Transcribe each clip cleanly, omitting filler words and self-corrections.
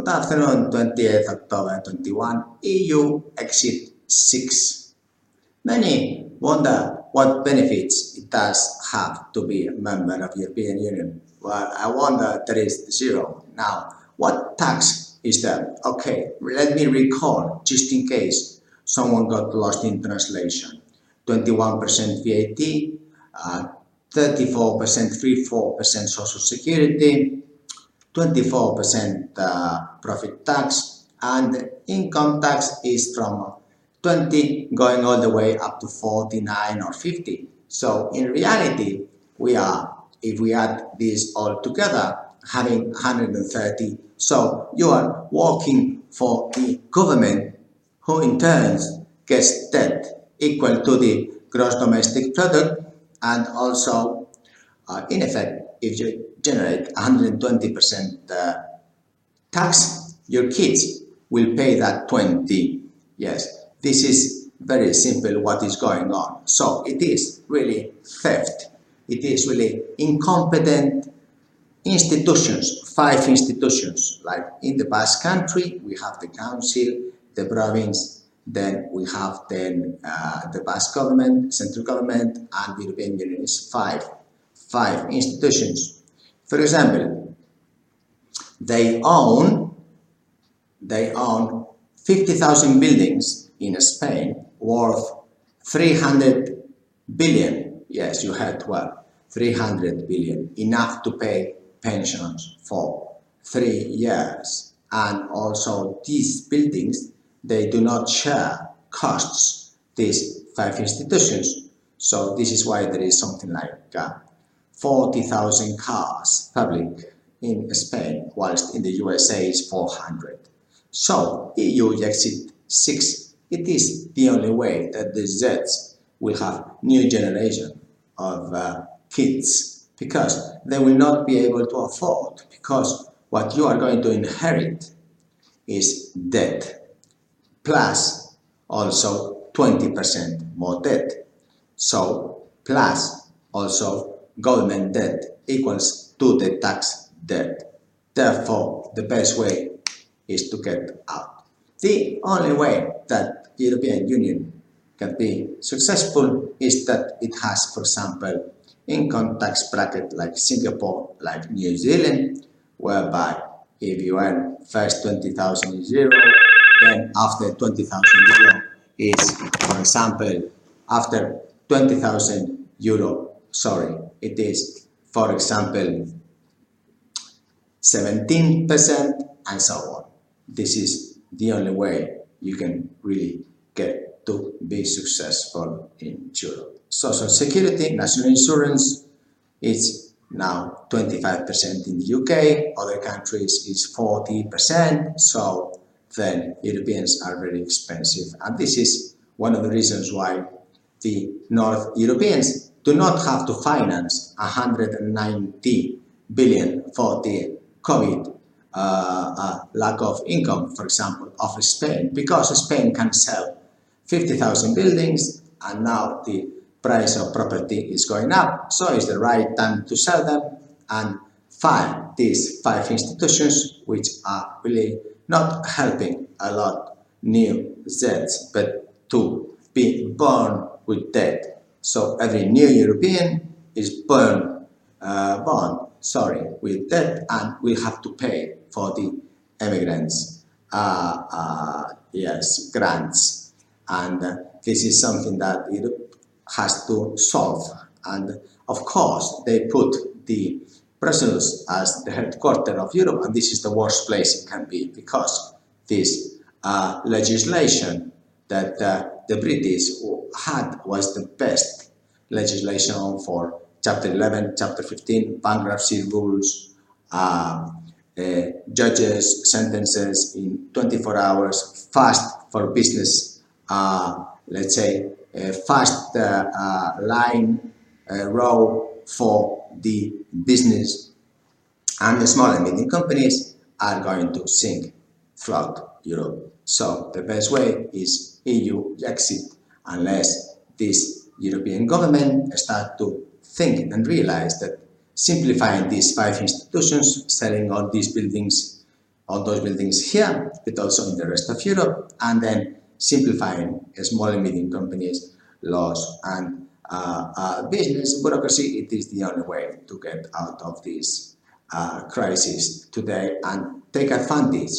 Good afternoon, 28th October 21, EU Exit 6. Many wonder what benefits it does have to be a member of the European Union. Well, I wonder there is zero. Now, what tax is there? Okay, let me recall, just in case someone got lost in translation. 21% VAT, 34% social security, 24% profit tax, and income tax is from 20 going all the way up to 49 or 50. So in reality, we are, if we add these all together, having 130. So you are working for the government, who in turn gets debt equal to the gross domestic product, and also in effect, if you generate 120% tax, your kids will pay that 20. Yes, this is very simple what is going on. So it is really theft. It is really incompetent institutions, 5 institutions. Like in the Basque Country, we have the council, the province, then we have the Basque government, central government, and the European Union is 5 institutions. For example, they own 50,000 buildings in Spain worth 300 billion. Yes, you heard well, 300 billion, enough to pay pensions for 3 years. And also these buildings, they do not share costs, these 5 institutions. So this is why there is something like 40,000 cars public in Spain, whilst in the USA is 400. So EU Exit 6, it is the only way that the Zs will have new generation of kids, because they will not be able to afford, because what you are going to inherit is debt, plus also 20% more debt. So plus also government debt equals to the tax debt. Therefore, the best way is to get out. The only way that the European Union can be successful is that it has, for example, income tax bracket like Singapore, like New Zealand, whereby if you earn first 20,000 euro, then after 20,000 euro is, for example, after 20,000 euro, sorry, it is, for example, 17% and so on. This is the only way you can really get to be successful in Europe. Social Security, National Insurance, it's now 25% in the UK, other countries is 40%, so then Europeans are very expensive. And this is one of the reasons why the North Europeans do not have to finance 190 billion for the COVID lack of income, for example, of Spain, because Spain can sell 50,000 buildings and now the price of property is going up, so it's the right time to sell them and fund these 5 institutions, which are really not helping a lot new Zs, but to be born with debt. So every new European is born with debt, and we have to pay for the immigrants, grants. And this is something that Europe has to solve. And of course, they put the Brussels as the headquarters of Europe, and this is the worst place it can be, because this legislation that the British had was the best legislation for Chapter 11, Chapter 15, bankruptcy rules, judges, sentences in 24 hours, fast for business, fast line row for the business, and the small and medium companies are going to sink throughout Europe. So the best way is EU exit, unless this European government start to think and realize that simplifying these 5 institutions, selling all these buildings all those buildings here, but also in the rest of Europe, and then simplifying small and medium companies' laws and business bureaucracy. It is the only way to get out of this crisis today and take advantage.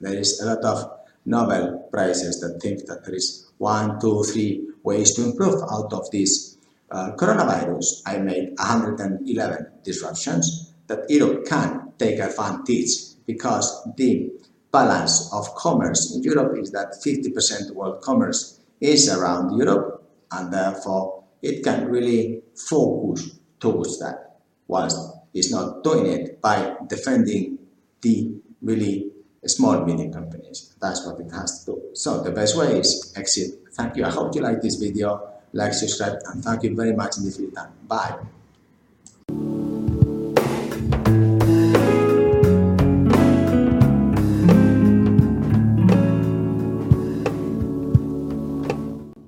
There is a lot of Nobel Prizes that think that there is 1, 2, 3 ways to improve out of this coronavirus. I made 111 disruptions that Europe can take advantage, because the balance of commerce in Europe is that 50% world commerce is around Europe, and therefore it can really focus towards that, whilst it's not doing it by defending the really small medium companies. That's what it has to do. So the best way is exit. Thank you. I hope you like this video. Like, subscribe, and thank you very much in this video. Bye.